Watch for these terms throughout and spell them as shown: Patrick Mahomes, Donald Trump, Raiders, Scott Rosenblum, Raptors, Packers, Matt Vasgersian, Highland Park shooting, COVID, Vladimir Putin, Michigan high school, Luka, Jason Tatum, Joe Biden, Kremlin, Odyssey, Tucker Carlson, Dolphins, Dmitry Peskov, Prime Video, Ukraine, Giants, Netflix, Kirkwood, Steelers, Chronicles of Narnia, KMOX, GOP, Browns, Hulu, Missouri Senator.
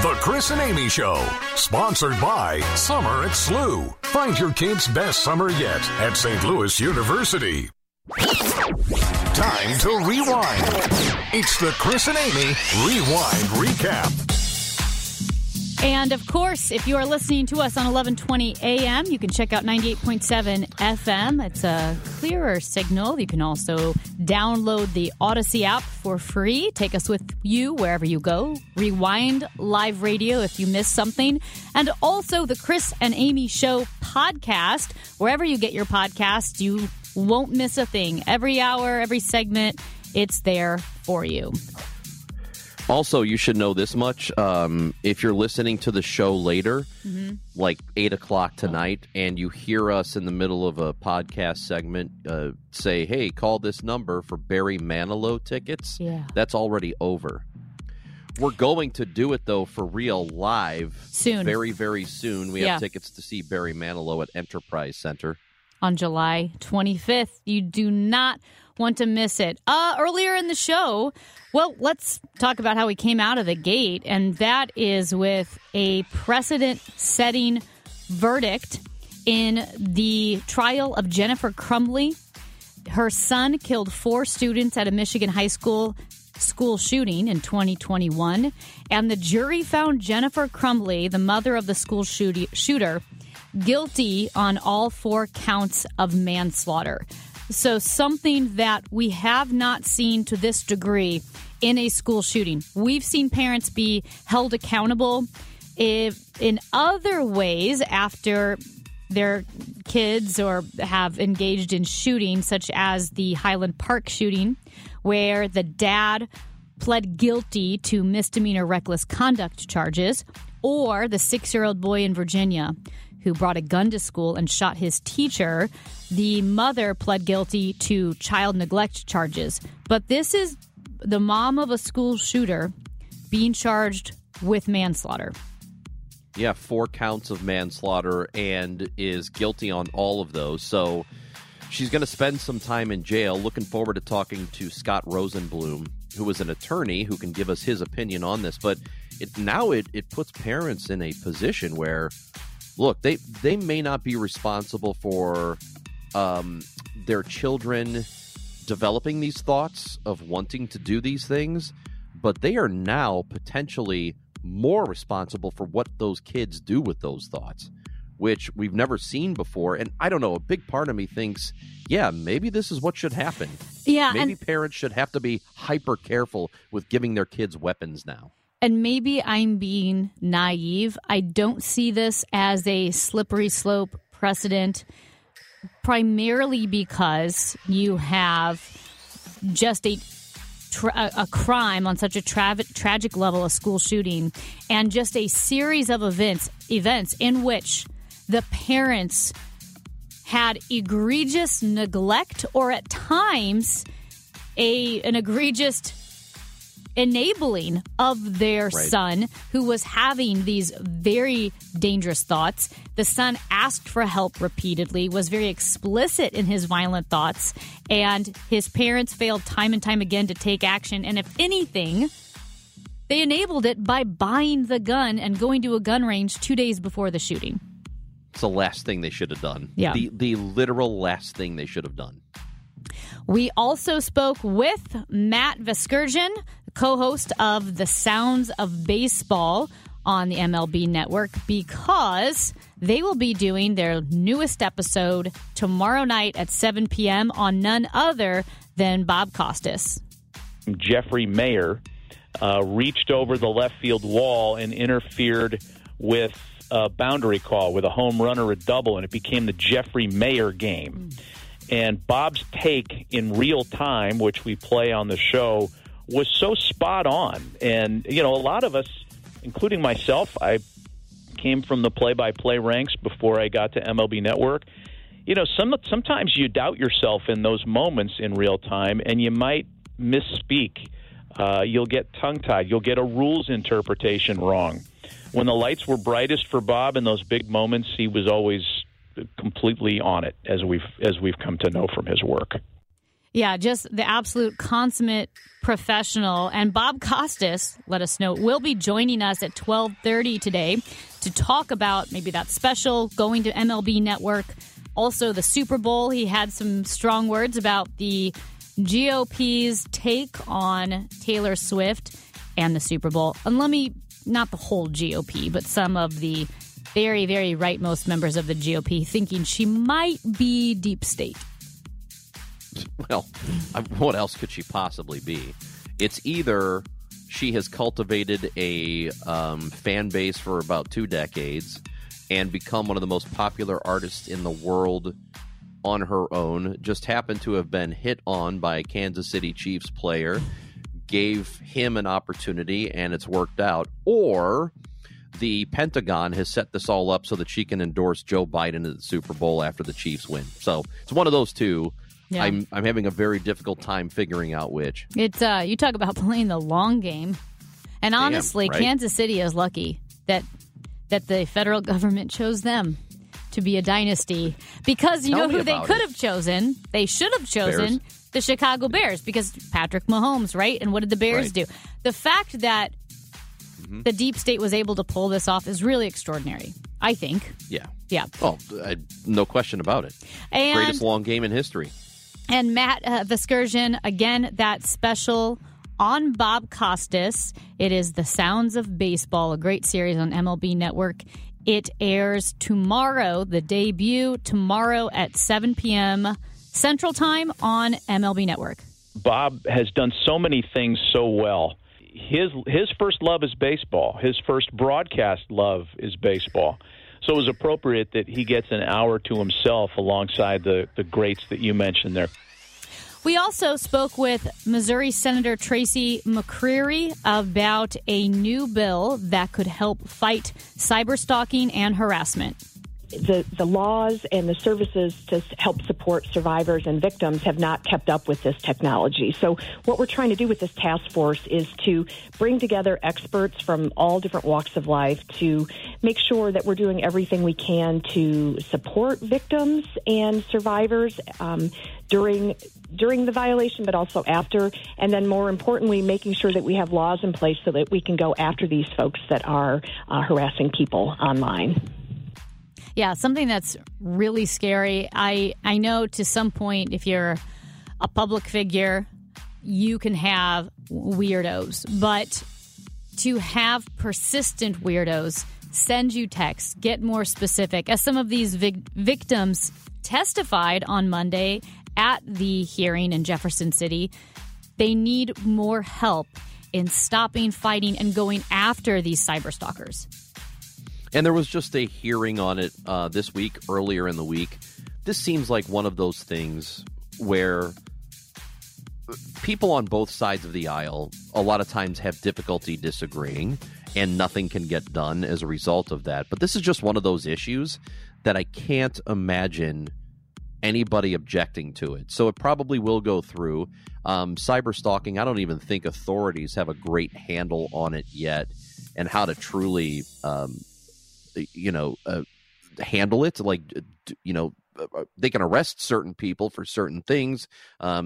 The Chris and Amy Show, sponsored by Summer at SLU. Find your kid's best summer yet at St. Louis University. Time to rewind. It's the Chris and Amy Rewind Recap. And, of course, if you are listening to us on 1120 a.m., you can check out 98.7 FM. It's a clearer signal. You can also download the Odyssey app for free. Take us with you wherever you go. Rewind live radio if you miss something. And also the Chris and Amy Show podcast. Wherever you get your podcast, you won't miss a thing. Every hour, every segment, it's there for you. Also, you should know this much. If you're listening to the show later, like 8 o'clock tonight, and you hear us in the middle of a podcast segment say, hey, call this number for Barry Manilow tickets, that's already over. We're going to do it, though, for real live. Soon. Very, very soon. We have tickets to see Barry Manilow at Enterprise Center. On July 25th. You do not want to miss it. Earlier in the show, well, let's talk about how we came out of the gate, and that is with a precedent-setting verdict in the trial of Jennifer Crumbley. Her son killed four students at a Michigan high school shooting in 2021, and the jury found Jennifer Crumbley, the mother of the school shooter, guilty on all four counts of manslaughter. So something that we have not seen to this degree in a school shooting. We've seen parents be held accountable in other ways after their kids or have engaged in shooting, such as the Highland Park shooting, where the dad pled guilty to misdemeanor reckless conduct charges, or the 6-year-old boy in Virginia who brought a gun to school and shot his teacher. The mother pled guilty to child neglect charges. But this is the mom of a school shooter being charged with manslaughter. Yeah, four counts of manslaughter, and is guilty on all of those. So she's going to spend some time in jail. Looking forward to talking to Scott Rosenblum, who is an attorney who can give us his opinion on this. But it puts parents in a position where... Look, they may not be responsible for their children developing these thoughts of wanting to do these things, but they are now potentially more responsible for what those kids do with those thoughts, which we've never seen before. And I don't know, a big part of me thinks, yeah, maybe this is what should happen. Yeah, maybe parents should have to be hyper careful with giving their kids weapons now. And maybe I'm being naive. I don't see this as a slippery slope precedent, primarily because you have just a crime on such a tragic level, a school shooting, and just a series of events in which the parents had egregious neglect, or at times an egregious enabling of their son, who was having these very dangerous thoughts. The son asked for help repeatedly, was very explicit in his violent thoughts, and his parents failed time and time again to take action. And if anything, they enabled it by buying the gun and going to a gun range 2 days before the shooting. It's the last thing they should have done. Yeah. The literal last thing they should have done. We also spoke with Matt Vasgersian, co-host of the Sounds of Baseball on the MLB Network, because they will be doing their newest episode tomorrow night at 7 p.m. on none other than Bob Costas. Jeffrey Mayer reached over the left field wall and interfered with a boundary call with a home run or a double, and it became the Jeffrey Mayer game. And Bob's take in real time, which we play on the show, was so spot on. And, you know, a lot of us, including myself, I came from the play-by-play ranks before I got to MLB Network. You know, sometimes you doubt yourself in those moments in real time, and you might misspeak. You'll get tongue-tied. You'll get a rules interpretation wrong. When the lights were brightest for Bob in those big moments, he was always completely on it, as we've come to know from his work. Yeah, just the absolute consummate professional. And Bob Costas, let us know, will be joining us at 12:30 today to talk about maybe that special going to MLB Network. Also, the Super Bowl. He had some strong words about the GOP's take on Taylor Swift and the Super Bowl. And let me, not the whole GOP, but some of the very, very rightmost members of the GOP thinking she might be deep state. Well, what else could she possibly be? It's either she has cultivated a fan base for about 2 decades and become one of the most popular artists in the world on her own, just happened to have been hit on by a Kansas City Chiefs player, gave him an opportunity, and it's worked out. Or the Pentagon has set this all up so that she can endorse Joe Biden at the Super Bowl after the Chiefs win. So it's one of those two. Yeah. I'm having a very difficult time figuring out which. It's you talk about playing the long game. And honestly, damn, right? Kansas City is lucky that the federal government chose them to be a dynasty, because you know who they could have chosen? They should have chosen the Chicago Bears, because Patrick Mahomes, right? And what did the Bears do? The fact that the deep state was able to pull this off is really extraordinary, I think. Yeah. Yeah. Oh, no question about it. And greatest long game in history. And Matt Vasgersian, again, that special on Bob Costas. It is The Sounds of Baseball, a great series on MLB Network. It airs tomorrow, the debut, tomorrow at 7 p.m. Central Time on MLB Network. Bob has done so many things so well. His first love is baseball. His first broadcast love is baseball. So it was appropriate that he gets an hour to himself alongside the greats that you mentioned there. We also spoke with Missouri Senator Tracy McCreary about a new bill that could help fight cyberstalking and harassment. The laws and the services to help support survivors and victims have not kept up with this technology. So what we're trying to do with this task force is to bring together experts from all different walks of life to make sure that we're doing everything we can to support victims and survivors during the violation, but also after. And then more importantly, making sure that we have laws in place so that we can go after these folks that are harassing people online. Yeah, something that's really scary. I know to some point, if you're a public figure, you can have weirdos. But to have persistent weirdos send you texts, get more specific, as some of these victims testified on Monday at the hearing in Jefferson City, they need more help in stopping, fighting, and going after these cyberstalkers. And there was just a hearing on it this week, earlier in the week. This seems like one of those things where people on both sides of the aisle a lot of times have difficulty disagreeing, and nothing can get done as a result of that. But this is just one of those issues that I can't imagine anybody objecting to it. So it probably will go through. Cyberstalking, I don't even think authorities have a great handle on it yet, and how to truly... handle it. Like, you know, they can arrest certain people for certain things,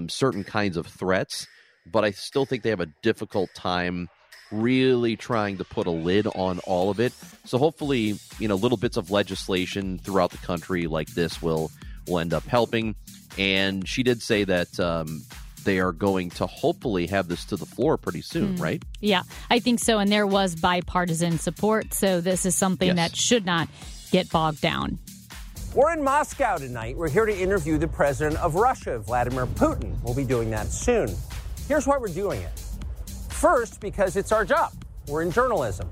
certain kinds of threats, but I still think they have a difficult time really trying to put a lid on all of it. So hopefully, you know, little bits of legislation throughout the country like this will end up helping. And she did say that they are going to hopefully have this to the floor pretty soon, right? Yeah, I think so. And there was bipartisan support. So this is something that should not get bogged down. We're in Moscow tonight. We're here to interview the president of Russia, Vladimir Putin. We'll be doing that soon. Here's why we're doing it. First, because it's our job. We're in journalism.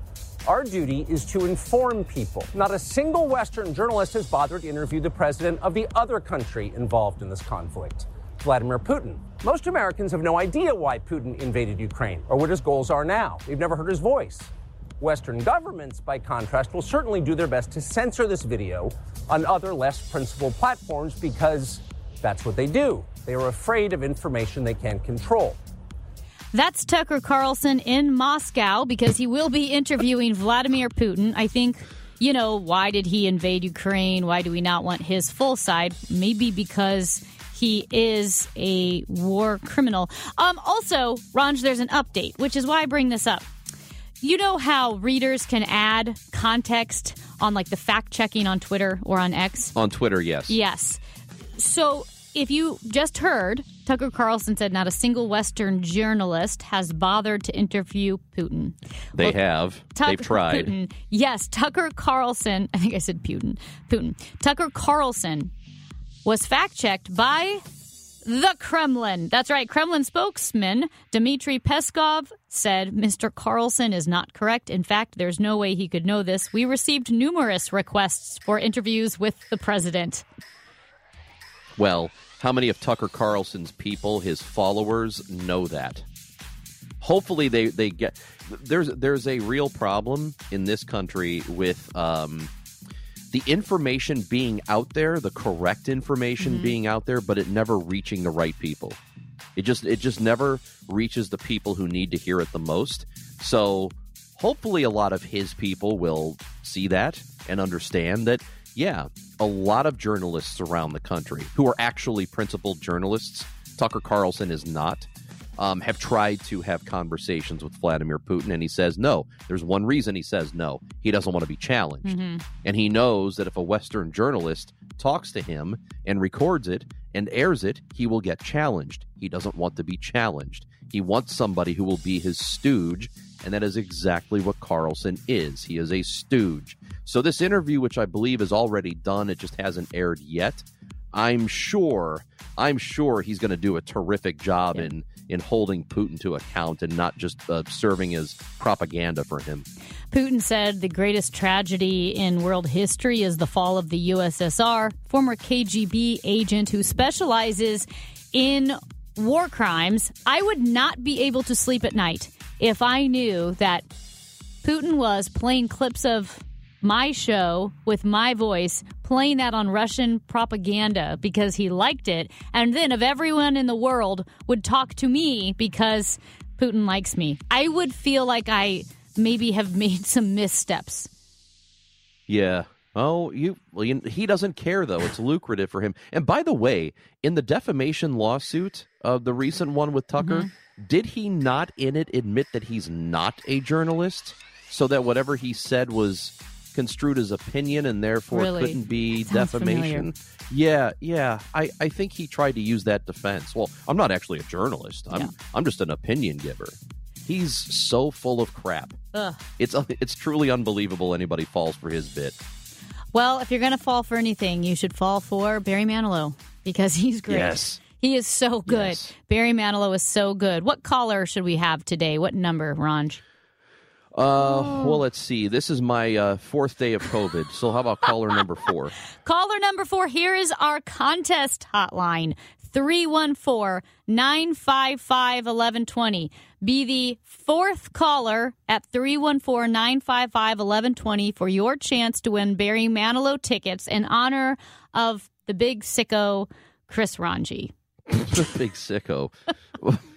Our duty is to inform people. Not a single Western journalist has bothered to interview the president of the other country involved in this conflict, Vladimir Putin. Most Americans have no idea why Putin invaded Ukraine or what his goals are now. They've never heard his voice. Western governments, by contrast, will certainly do their best to censor this video on other less principled platforms because that's what they do. They are afraid of information they can't control. That's Tucker Carlson in Moscow because he will be interviewing Vladimir Putin. I think, you know, why did he invade Ukraine? Why do we not want his full side? Maybe because he is a war criminal. Also, Ranj, there's an update, which is why I bring this up. You know how readers can add context on like the fact checking on Twitter or on X? On Twitter, yes. Yes. So if you just heard, Tucker Carlson said not a single Western journalist has bothered to interview Putin. They have. They've tried. Putin. Yes, Tucker Carlson. I think I said Putin. Putin. Tucker Carlson was fact-checked by the Kremlin. That's right. Kremlin spokesman Dmitry Peskov said Mr. Carlson is not correct. In fact, there's no way he could know this. We received numerous requests for interviews with the president. Well, how many of Tucker Carlson's people, his followers, know that? Hopefully they get... There's a real problem in this country with... the information being out there, the correct information being out there, but it never reaching the right people. It just never reaches the people who need to hear it the most. So hopefully a lot of his people will see that and understand that, yeah, a lot of journalists around the country who are actually principled journalists, Tucker Carlson is not, have tried to have conversations with Vladimir Putin, and he says no. There's one reason he says no. He doesn't want to be challenged. And he knows that if a Western journalist talks to him and records it and airs it, he will get challenged. He doesn't want to be challenged. He wants somebody who will be his stooge, and that is exactly what Carlson is. He is a stooge. So this interview, which I believe is already done, it just hasn't aired yet. I'm sure he's going to do a terrific job in holding Putin to account and not just serving as propaganda for him. Putin said the greatest tragedy in world history is the fall of the USSR. Former KGB agent who specializes in war crimes. I would not be able to sleep at night if I knew that Putin was playing clips of my show with my voice, playing that on Russian propaganda because he liked it. And then of everyone in the world would talk to me because Putin likes me. I would feel like I maybe have made some missteps. Yeah. Oh, he doesn't care, though. It's lucrative for him. And by the way, in the defamation lawsuit, the recent one with Tucker, did he not in it admit that he's not a journalist? So that whatever he said was construed as opinion and therefore couldn't be defamation. Familiar. Yeah. I think he tried to use that defense. Well, I'm not actually a journalist. I'm just an opinion giver. He's so full of crap. Ugh. It's truly unbelievable anybody falls for his bit. Well, if you're going to fall for anything, you should fall for Barry Manilow because he's great. Yes. He is so good. Yes. Barry Manilow is so good. What caller should we have today? What number, Ranj? Well, let's see. This is my fourth day of COVID. So how about caller number 4? Caller number 4, here is our contest hotline, 314-955-1120. Be the fourth caller at 314-955-1120 for your chance to win Barry Manilow tickets in honor of the big sicko, Chris Ranji. The big sicko.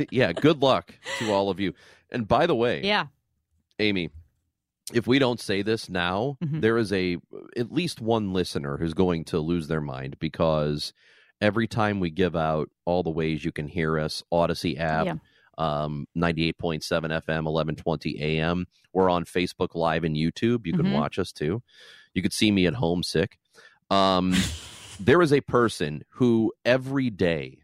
Yeah, good luck to all of you. And by the way... Yeah. Amy, if we don't say this now, there is at least one listener who's going to lose their mind because every time we give out all the ways you can hear us, Odyssey app, 98.7 FM, 1120 AM. We're on Facebook Live and YouTube. You can watch us, too. You could see me at home sick. There is a person who every day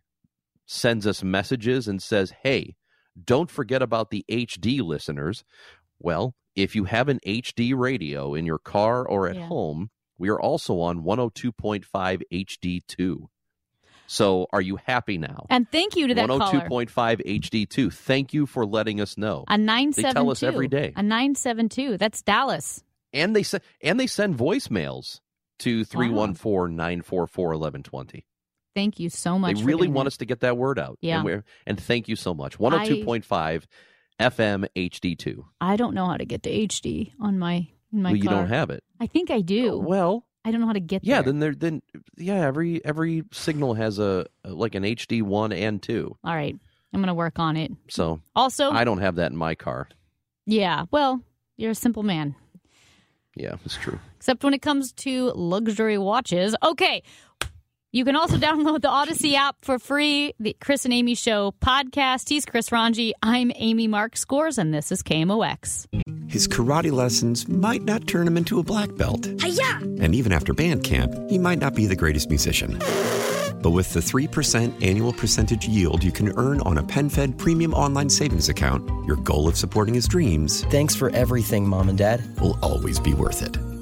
sends us messages and says, hey, don't forget about the HD listeners. Well, if you have an HD radio in your car or at home, we are also on 102.5 HD2. So are you happy now? And thank you to that 102.5 caller. 102.5 HD2. Thank you for letting us know. A 972. They tell us every day. A 972. That's Dallas. And they send voicemails to 314-944-1120. Thank you so much. They really want us to get that word out. Yeah. And thank you so much. 102.5 FM HD2. I don't know how to get to HD on my car. You don't have it. I think I do. Oh, well, I don't know how to get there. Yeah, every signal has like an HD1 and 2. All right. I'm going to work on it. So also, I don't have that in my car. Yeah. Well, you're a simple man. Yeah, it's true. Except when it comes to luxury watches. Okay. You can also download the Odyssey app for free, the Chris and Amy Show podcast. He's Chris Ranji. I'm Amy Mark Scores, and this is KMOX. His karate lessons might not turn him into a black belt. Hi-ya! And even after band camp, he might not be the greatest musician. But with the 3% annual percentage yield you can earn on a PenFed Premium Online Savings Account, your goal of supporting his dreams... Thanks for everything, Mom and Dad. ...will always be worth it.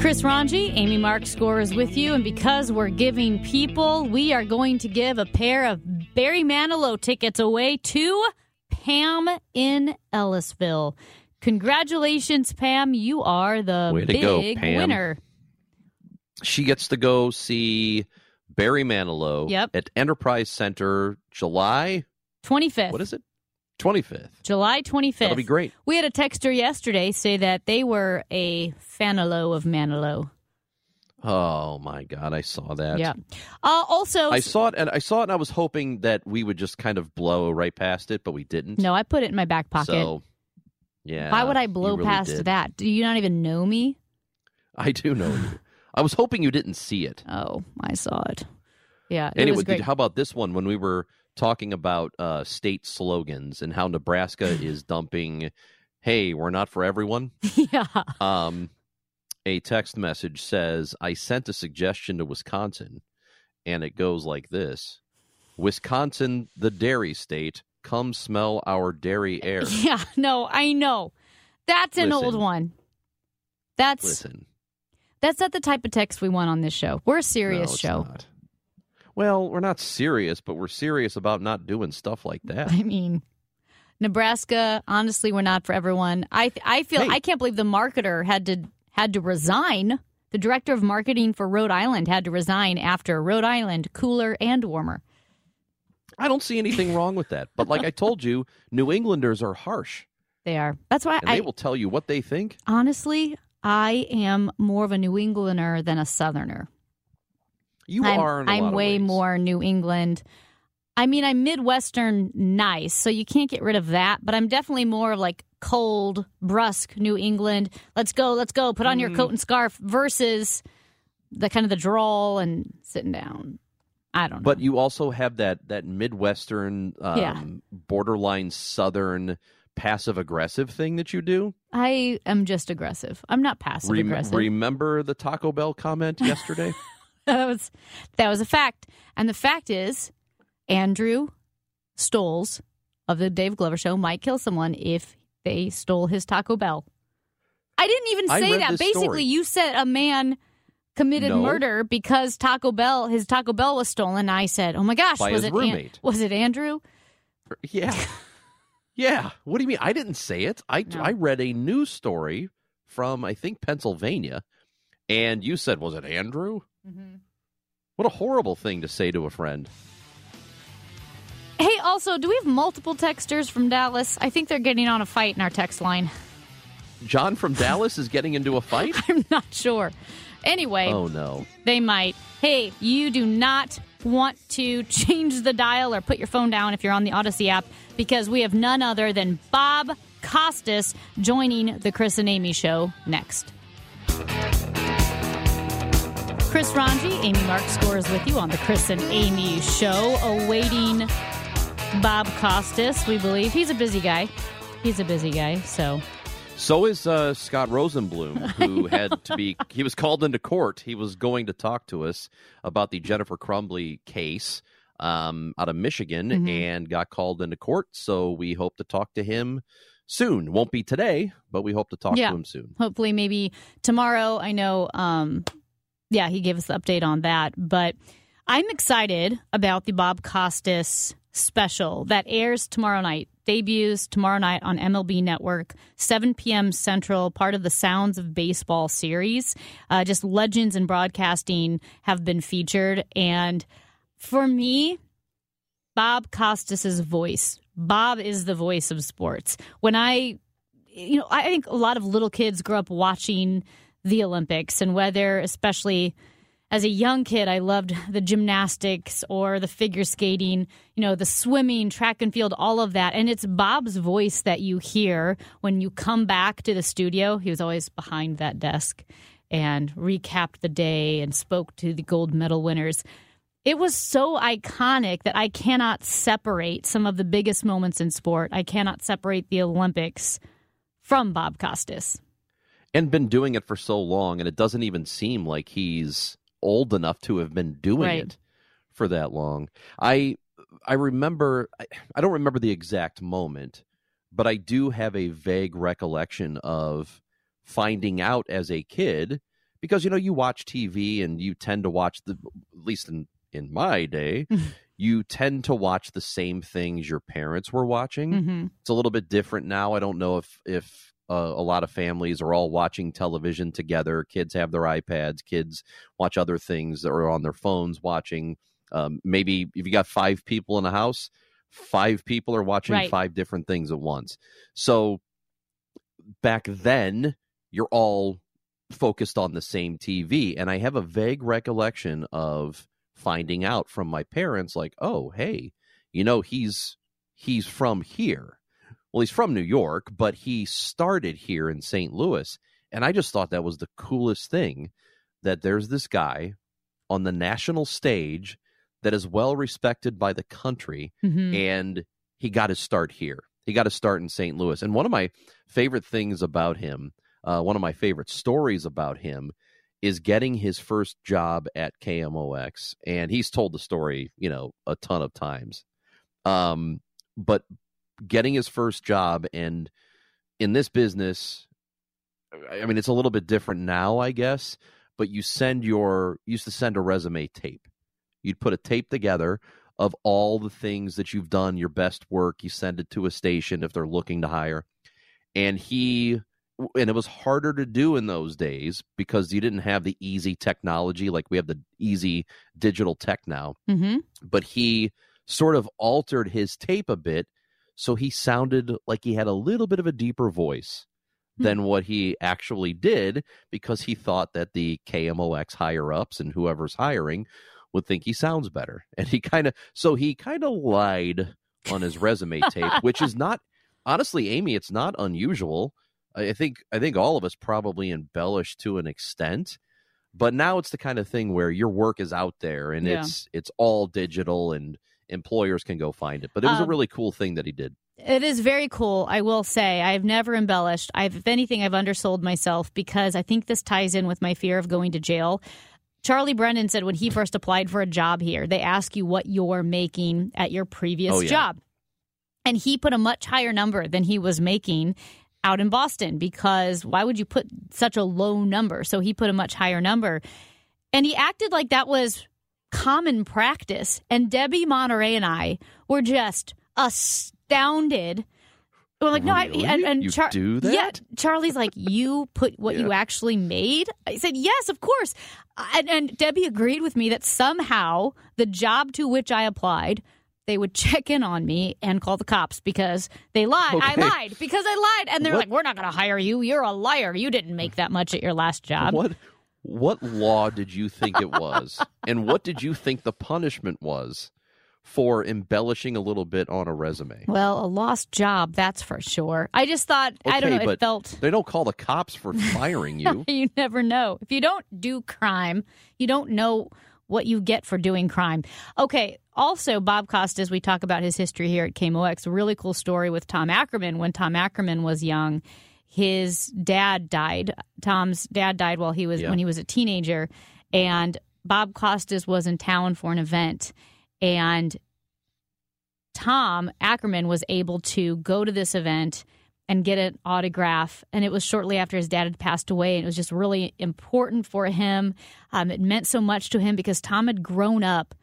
Chris Ranji, Amy Mark Score is with you, and because we're giving people, we are going to give a pair of Barry Manilow tickets away to Pam in Ellisville. Congratulations, Pam. You are the big winner. She gets to go see Barry Manilow at Enterprise Center July 25th. What is it? 25th. July 25th. That'll be great. We had a texter yesterday say that they were a fanalow of Manilow. Oh, my God. I saw that. Yeah. Also, I saw it, and I was hoping that we would just kind of blow right past it, but we didn't. No, I put it in my back pocket. So, yeah. Why would I blow past that? Do you not even know me? I do know you. I was hoping you didn't see it. Oh, I saw it. Yeah. Anyway, how about this one when we were talking about state slogans and how Nebraska is dumping, hey, we're not for everyone. Yeah. A text message says, I sent a suggestion to Wisconsin, and it goes like this. Wisconsin, the dairy state, come smell our dairy air. Yeah, no, I know. That's an old one. That's not the type of text we want on this show. We're a serious show. Not. Well, we're not serious, but we're serious about not doing stuff like that. I mean, Nebraska, honestly, we're not for everyone. I feel I can't believe the marketer had to resign. The director of marketing for Rhode Island had to resign after Rhode Island cooler and warmer. I don't see anything wrong with that. But like I told you, New Englanders are harsh. They are. That's why they will tell you what they think. Honestly, I am more of a New Englander than a Southerner. I'm way more New England. I mean, I'm Midwestern nice, so you can't get rid of that. But I'm definitely more like cold, brusque New England. Let's go. Put on your coat and scarf versus the kind of the drawl and sitting down. I don't know. But you also have that Midwestern, borderline Southern passive-aggressive thing that you do. I am just aggressive. I'm not passive-aggressive. Remember the Taco Bell comment yesterday? That was a fact. And the fact is Andrew Stoles of the Dave Glover Show might kill someone if they stole his Taco Bell. I didn't even say that. Basically, story. You said a man committed murder because his Taco Bell was stolen. I said, "Oh my gosh, was it Andrew?" Yeah. Yeah. What do you mean? I didn't say it. I read a news story from, I think, Pennsylvania, and you said, was it Andrew? Mm-hmm. What a horrible thing to say to a friend. Hey, also, do we have multiple texters from Dallas? I think they're getting on a fight in our text line. John from Dallas is getting into a fight? I'm not sure. Anyway. Oh, no. They might. Hey, you do not want to change the dial or put your phone down if you're on the Odyssey app, because we have none other than Bob Costas joining the Chris and Amy Show next. Chris Ranji, Amy Markscore is with you on the Chris and Amy Show, awaiting Bob Costas, we believe. He's a busy guy. So is Scott Rosenblum, who had to be, he was called into court. He was going to talk to us about the Jennifer Crumbley case out of Michigan, mm-hmm. and got called into court. So we hope to talk to him soon. Won't be today, but we hope to talk to him soon. Hopefully maybe tomorrow. I know. He gave us the update on that, but I'm excited about the Bob Costas special that airs tomorrow night. Debuts tomorrow night on MLB Network, 7 p.m. Central, part of the Sounds of Baseball series. Just legends in broadcasting have been featured. And for me, Bob Costas' voice. Bob is the voice of sports. When I think a lot of little kids grew up watching the Olympics, and whether, especially as a young kid, I loved the gymnastics or the figure skating, the swimming, track and field, all of that. And it's Bob's voice that you hear when you come back to the studio. He was always behind that desk and recapped the day and spoke to the gold medal winners. It was so iconic that I cannot separate some of the biggest moments in sport. I cannot separate the Olympics from Bob Costas. And been doing it for so long, and it doesn't even seem like he's old enough to have been doing it for that long. I remember, I don't remember the exact moment, but I do have a vague recollection of finding out as a kid, because, you watch TV and you tend to watch at least in my day, you tend to watch the same things your parents were watching. Mm-hmm. It's a little bit different now. I don't know if a lot of families are all watching television together. Kids have their iPads. Kids watch other things that are on their phones watching. Maybe if you got 5 people in a house, 5 people are watching 5 different things at once. So back then, you're all focused on the same TV. And I have a vague recollection of finding out from my parents, like, oh, hey, he's from here. Well, he's from New York, but he started here in St. Louis, and I just thought that was the coolest thing, that there's this guy on the national stage that is well-respected by the country, mm-hmm. and he got his start here. He got his start in St. Louis. And one of my favorite things about him, one of my favorite stories about him, is getting his first job at KMOX, and he's told the story, a ton of times. But getting his first job, and in this business, I mean, it's a little bit different now, I guess, but you used to send a resume tape. You'd put a tape together of all the things that you've done, your best work. You send it to a station if they're looking to hire. And it was harder to do in those days because you didn't have the easy technology. Like we have the easy digital tech now, mm-hmm. but he sort of altered his tape a bit. So he sounded like he had a little bit of a deeper voice than what he actually did, because he thought that the KMOX higher-ups and whoever's hiring would think he sounds better. And he kind of lied on his resume tape, which is not, honestly, Amy, it's not unusual. I think all of us probably embellish to an extent, but now it's the kind of thing where your work is out there and it's all digital, and employers can go find it. But it was a really cool thing that he did. It is very cool. I will say I've never embellished. If anything, I've undersold myself, because I think this ties in with my fear of going to jail. Charlie Brennan said when he first applied for a job here, they ask you what you're making at your previous job. And he put a much higher number than he was making out in Boston, because why would you put such a low number? So he put a much higher number. And he acted like that was common practice. And Debbie Monterey and I were just astounded. We're like, really? You do that? Yeah, Charlie's like, you put what you actually made? I said, yes, of course. And Debbie agreed with me that somehow the job to which I applied, they would check in on me and call the cops because they lied. Okay. I lied because I lied. And they're like, we're not going to hire you. You're a liar. You didn't make that much at your last job. What law did you think it was? And what did you think the punishment was for embellishing a little bit on a resume? Well, a lost job, that's for sure. I just thought, okay, I don't know, it felt... They don't call the cops for firing you. You never know. If you don't do crime, you don't know what you get for doing crime. Okay, also, Bob Costas, we talk about his history here at KMOX. A really cool story with Tom Ackerman. When Tom Ackerman was young, his dad died. Tom's dad died while he was when he was a teenager, and Bob Costas was in town for an event, and Tom Ackerman was able to go to this event and get an autograph. And it was shortly after his dad had passed away. And it was just really important for him. It meant so much to him because Tom had grown up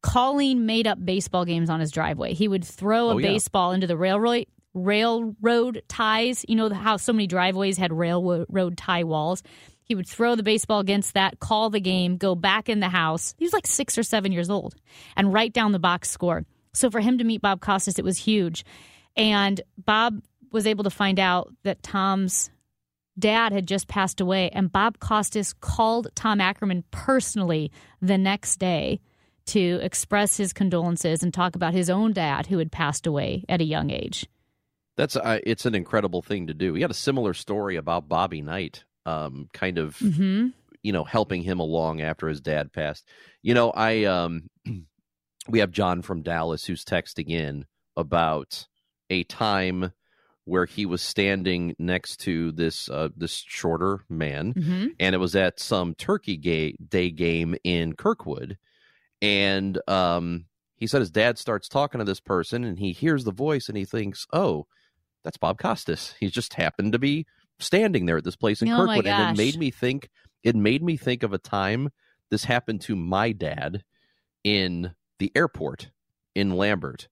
calling made up baseball games on his driveway. He would throw a baseball into the railroad ties. You know how so many driveways had railroad tie walls. He would throw the baseball against that, call the game, go back in the house. He was like 6 or 7 years old, and write down the box score. So for him to meet Bob Costas, it was huge. And Bob was able to find out that Tom's dad had just passed away, and Bob Costas called Tom Ackerman personally the next day to express his condolences and talk about his own dad who had passed away at a young age. That's it's an incredible thing to do. We had a similar story about Bobby Knight, kind of, you know, helping him along after his dad passed. You know, we have John from Dallas who's texting in about a time where he was standing next to this this shorter man, and it was at some Turkey Day game in Kirkwood. And he said his dad starts talking to this person, and he hears the voice, and he thinks, oh, that's Bob Costas. He just happened to be standing there at this place in Kirkwood. And it made me think of a time this happened to my dad in the airport in Lambert.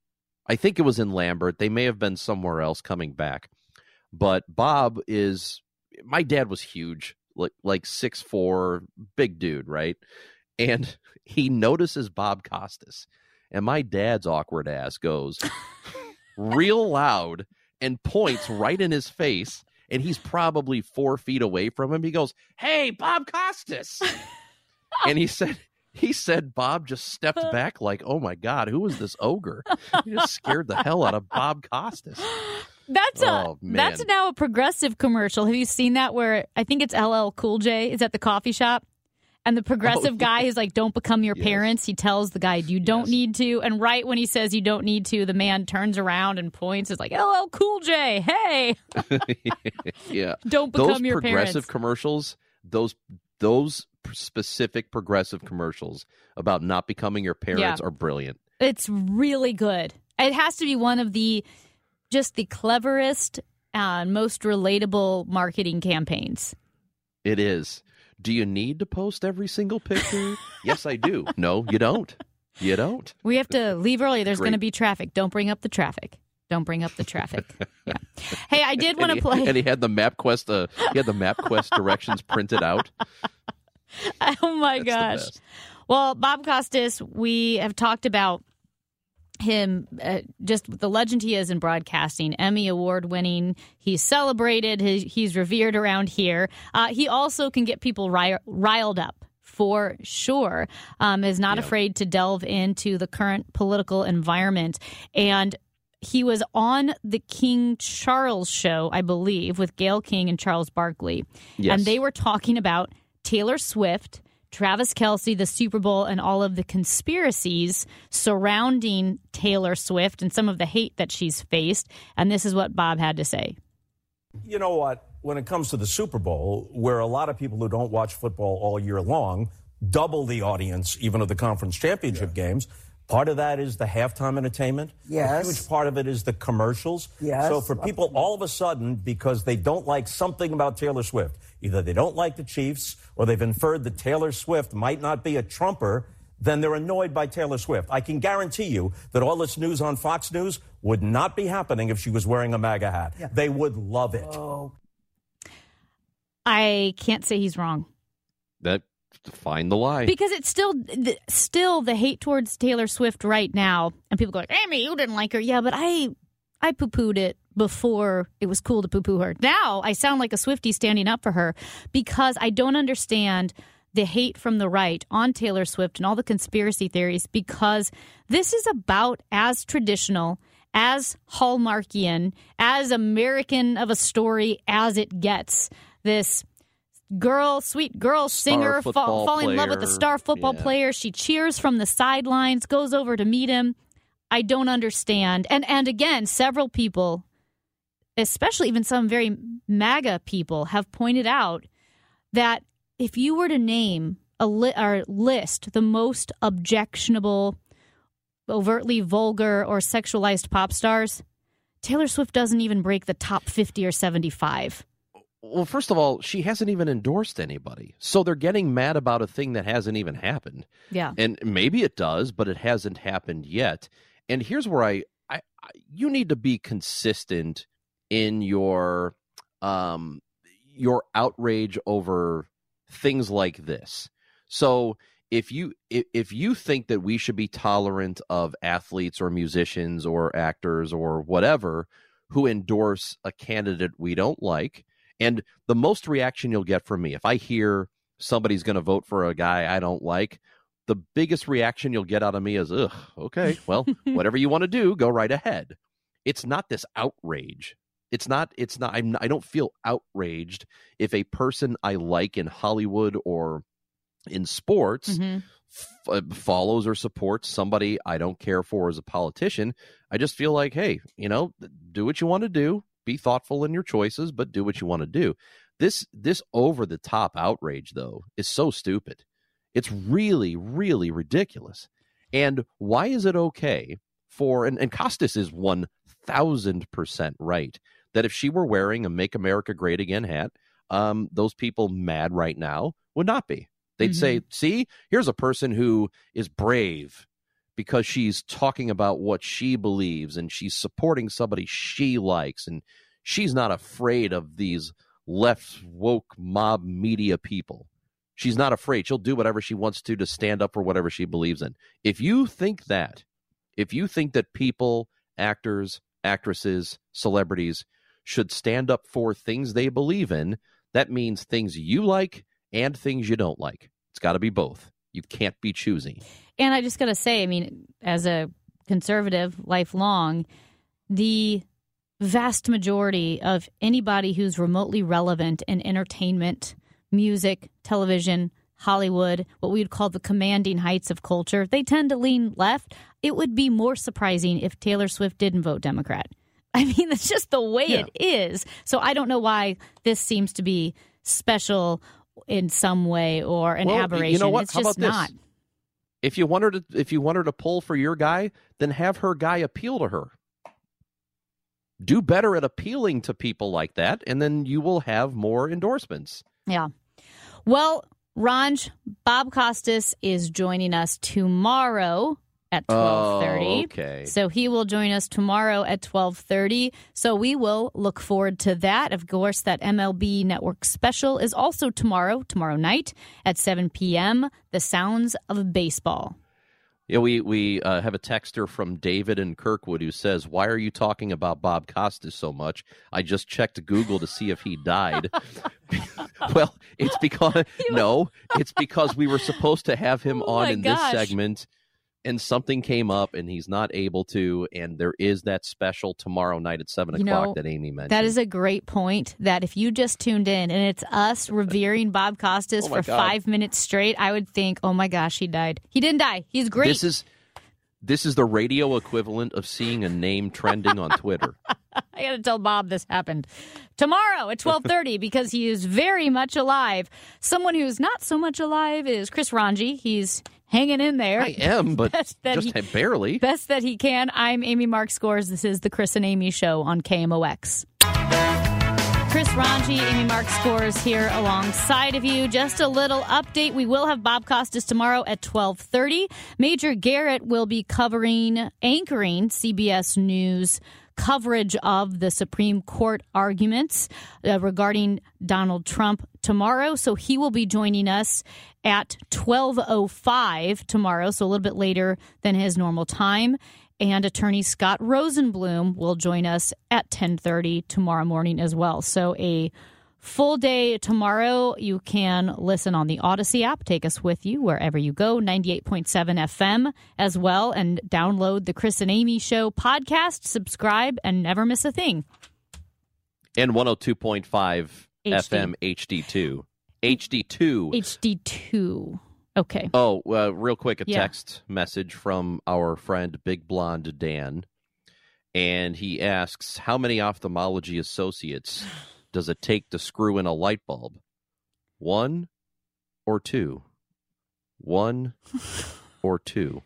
I think it was in Lambert. They may have been somewhere else coming back. But my dad was huge, like 6'4", big dude, right? And he notices Bob Costas. And my dad's awkward ass goes real loud and points right in his face. And he's probably 4 feet away from him. He goes, hey, Bob Costas. And he said Bob just stepped back like, oh, my God, who is this ogre? He just scared the hell out of Bob Costas. That's now a Progressive commercial. Have you seen that, where I think it's LL Cool J is at the coffee shop? And the Progressive guy is like, don't become your parents. He tells the guy, you don't need to. And right when he says you don't need to, the man turns around and points. It's like, LL Cool J, hey. Don't become your parents. Those Progressive commercials, those specific Progressive commercials about not becoming your parents are brilliant. It's really good. It has to be one of the cleverest and most relatable marketing campaigns. It is. Do you need to post every single picture? Yes, I do. No, you don't. You don't. We have to leave early. There's going to be traffic. Don't bring up the traffic. Don't bring up the traffic. Yeah. Hey, I did want to play. And he had the MapQuest. He had the MapQuest directions printed out. Oh my gosh. Well, Bob Costas, we have talked about him, just the legend he is in broadcasting, Emmy Award winning. He's celebrated. He's revered around here. He also can get people riled up for sure. Is not afraid to delve into the current political environment. And he was on the King Charles show, I believe, with Gayle King and Charles Barkley. Yes. And they were talking about Taylor Swift, Travis Kelce, the Super Bowl, and all of the conspiracies surrounding Taylor Swift and some of the hate that she's faced. And this is what Bob had to say. You know what? When it comes to the Super Bowl, where a lot of people who don't watch football all year long double the audience even of the conference championship games. Part of that is the halftime entertainment. Yes. A huge part of it is the commercials. Yes. So for people all of a sudden, because they don't like something about Taylor Swift, either they don't like the Chiefs or they've inferred that Taylor Swift might not be a Trumper, then they're annoyed by Taylor Swift. I can guarantee you that all this news on Fox News would not be happening if she was wearing a MAGA hat. Yeah. They would love it. Oh. I can't say he's wrong. That... Define the lie. Because it's still the hate towards Taylor Swift right now. And people go like, Amy, you didn't like her. Yeah, but I poo-pooed it before it was cool to poo-poo her. Now I sound like a Swiftie standing up for her because I don't understand the hate from the right on Taylor Swift and all the conspiracy theories, because this is about as traditional, as Hallmarkian, as American of a story as it gets. This girl, sweet girl, singer, fall in love with the star football player. She cheers from the sidelines, goes over to meet him. I don't understand. And again, several people, especially even some very MAGA people, have pointed out that if you were to name list the most objectionable, overtly vulgar or sexualized pop stars, Taylor Swift doesn't even break the top 50 or 75. Well, first of all, she hasn't even endorsed anybody. So they're getting mad about a thing that hasn't even happened. Yeah. And maybe it does, but it hasn't happened yet. And here's where you need to be consistent in your outrage over things like this. So if you think that we should be tolerant of athletes or musicians or actors or whatever who endorse a candidate we don't like, and the most reaction you'll get from me, if I hear somebody's going to vote for a guy I don't like, the biggest reaction you'll get out of me is, ugh, okay, well, whatever you want to do, go right ahead. It's not this outrage. I don't feel outraged if a person I like in Hollywood or in sports follows or supports somebody I don't care for as a politician. I just feel like, hey, do what you want to do. Be thoughtful in your choices, but do what you want to do. This over-the-top outrage, though, is so stupid. It's really, really ridiculous. And why is it okay for, and Costas is 1,000% right, that if she were wearing a Make America Great Again hat, those people mad right now would not be. They'd say, see, here's a person who is brave because she's talking about what she believes and she's supporting somebody she likes and she's not afraid of these left woke mob media people. She's not afraid. She'll do whatever she wants to stand up for whatever she believes in. If you think that people, actors, actresses, celebrities should stand up for things they believe in, that means things you like and things you don't like. It's got to be both. You can't be choosy. And I just got to say, as a conservative lifelong, the vast majority of anybody who's remotely relevant in entertainment, music, television, Hollywood, what we'd call the commanding heights of culture, they tend to lean left. It would be more surprising if Taylor Swift didn't vote Democrat. That's just the way it is. So I don't know why this seems to be special in some way or an aberration. You know what? It's How just about not. This? If you want her to pull for your guy, then have her guy appeal to her. Do better at appealing to people like that, and then you will have more endorsements. Yeah. Well, Ranj, Bob Costas is joining us tomorrow at 12:30. Okay. So he will join us tomorrow at 12:30. So we will look forward to that. Of course, that MLB Network special is also tomorrow night at 7 p.m., The Sounds of Baseball. Yeah, we have a texter from David in Kirkwood who says, why are you talking about Bob Costas so much? I just checked Google to see if he died. Well, it's because we were supposed to have him on in this segment. And something came up, and he's not able to, and there is that special tomorrow night at 7 o'clock that Amy mentioned. That is a great point, that if you just tuned in, and it's us revering Bob Costas for 5 minutes straight, I would think, oh my gosh, he died. He didn't die. He's great. This is This is the radio equivalent of seeing a name trending on Twitter. I got to tell Bob this happened tomorrow at 12:30 because he is very much alive. Someone who's not so much alive is Chris Ranji. He's hanging in there. I am, but barely. Best that he can. I'm Amy Mark Scores. This is the Chris and Amy Show on KMOX. Chris Ranji, Amy Mark Scores here alongside of you. Just a little update. We will have Bob Costas tomorrow at 12:30. Major Garrett will be anchoring CBS News coverage of the Supreme Court arguments regarding Donald Trump tomorrow. So he will be joining us at 12:05 tomorrow, so a little bit later than his normal time. And attorney Scott Rosenblum will join us at 10:30 tomorrow morning as well. So a full day tomorrow. You can listen on the Odyssey app. Take us with you wherever you go, 98.7 FM as well. And download the Chris and Amy Show podcast. Subscribe and never miss a thing. And 102.5 FM HD2. HD2. Okay. Oh, real quick, text message from our friend Big Blonde Dan, and he asks, how many ophthalmology associates does it take to screw in a light bulb? One or two? One or two?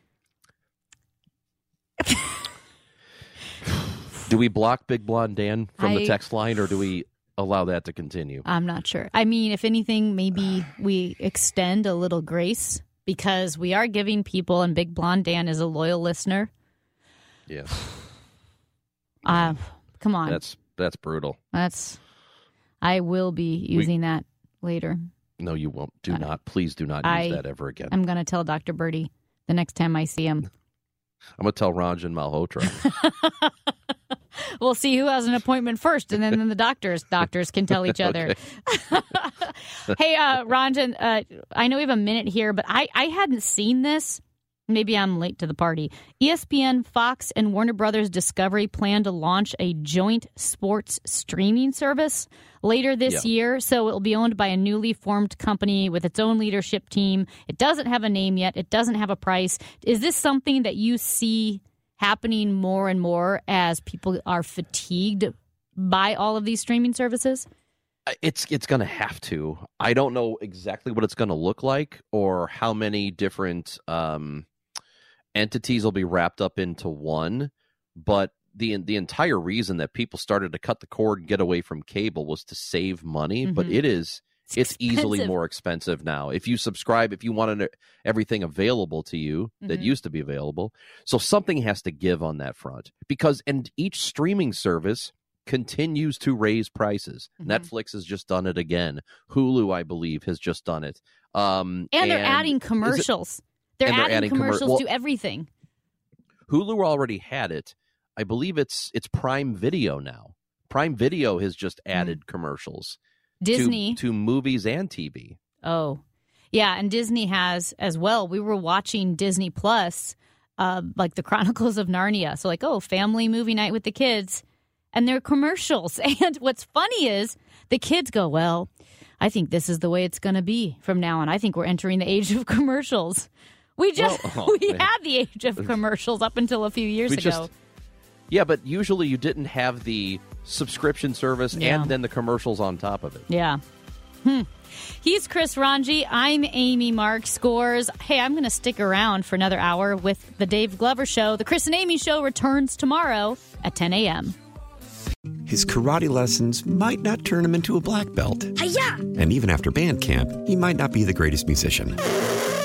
Do we block Big Blonde Dan from the text line, or do we allow that to continue? I'm not sure. I mean, if anything, maybe we extend a little grace because we are giving people, and Big Blonde Dan is a loyal listener. Yes. Come on. That's brutal. I will be using that later. No, you won't. Do not. Please do not use that ever again. I'm going to tell Dr. Birdie the next time I see him. I'm going to tell Ranjan Malhotra. We'll see who has an appointment first, and then the doctors can tell each other. Hey, Ranjan, I know we have a minute here, but I hadn't seen this. Maybe I'm late to the party. ESPN, Fox, and Warner Brothers Discovery plan to launch a joint sports streaming service later this year. So it'll be owned by a newly formed company with its own leadership team. It doesn't have a name yet. It doesn't have a price. Is this something that you see happening more and more as people are fatigued by all of these streaming services? It's going to have to. I don't know exactly what it's going to look like or how many different entities will be wrapped up into one. But the entire reason that people started to cut the cord and get away from cable was to save money. Mm-hmm. But it's easily more expensive now. If you subscribe, if you want everything available to you that used to be available. So something has to give on that front because each streaming service continues to raise prices. Mm-hmm. Netflix has just done it again. Hulu, I believe, has just done it. And they're adding commercials. They're adding commercials to everything. Hulu already had it. I believe it's Prime Video now. Prime Video has just added commercials. Disney to movies and TV. Oh, yeah. And Disney has as well. We were watching Disney Plus, like the Chronicles of Narnia. So like, family movie night with the kids and their commercials. And what's funny is the kids go, well, I think this is the way it's going to be from now on. I think we're entering the age of commercials. We had the age of commercials up until a few years ago. Yeah, but usually you didn't have the subscription service and then the commercials on top of it. Yeah. He's Chris Ranji. I'm Amy Mark Scores. Hey, I'm going to stick around for another hour with the Dave Glover Show. The Chris and Amy Show returns tomorrow at 10 a.m. His karate lessons might not turn him into a black belt. Hi-ya! And even after band camp, he might not be the greatest musician.